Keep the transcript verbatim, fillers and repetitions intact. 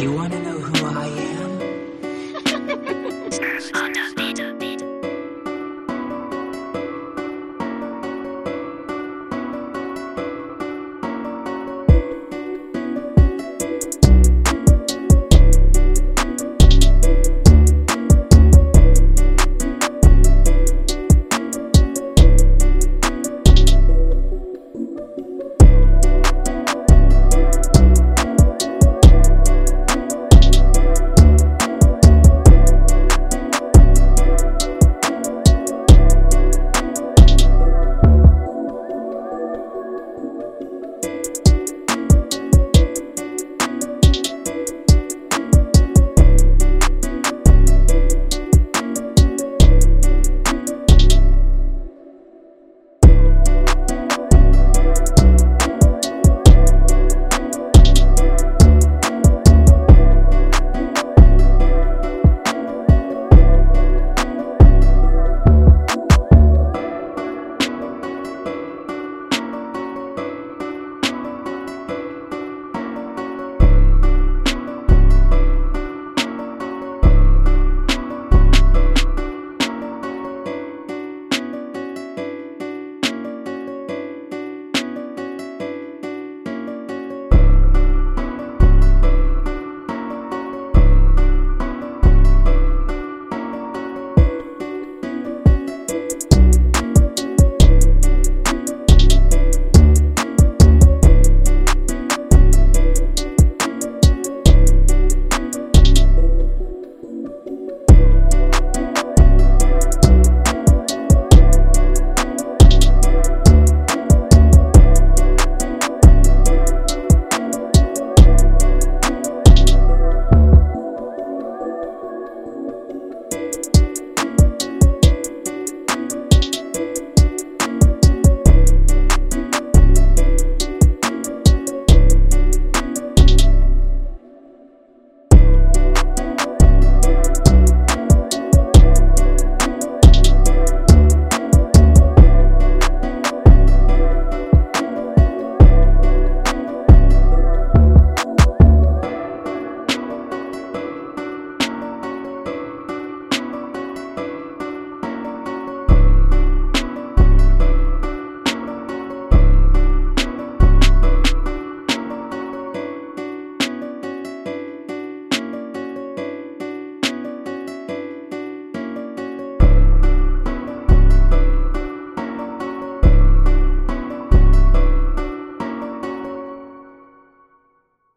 You wanna know?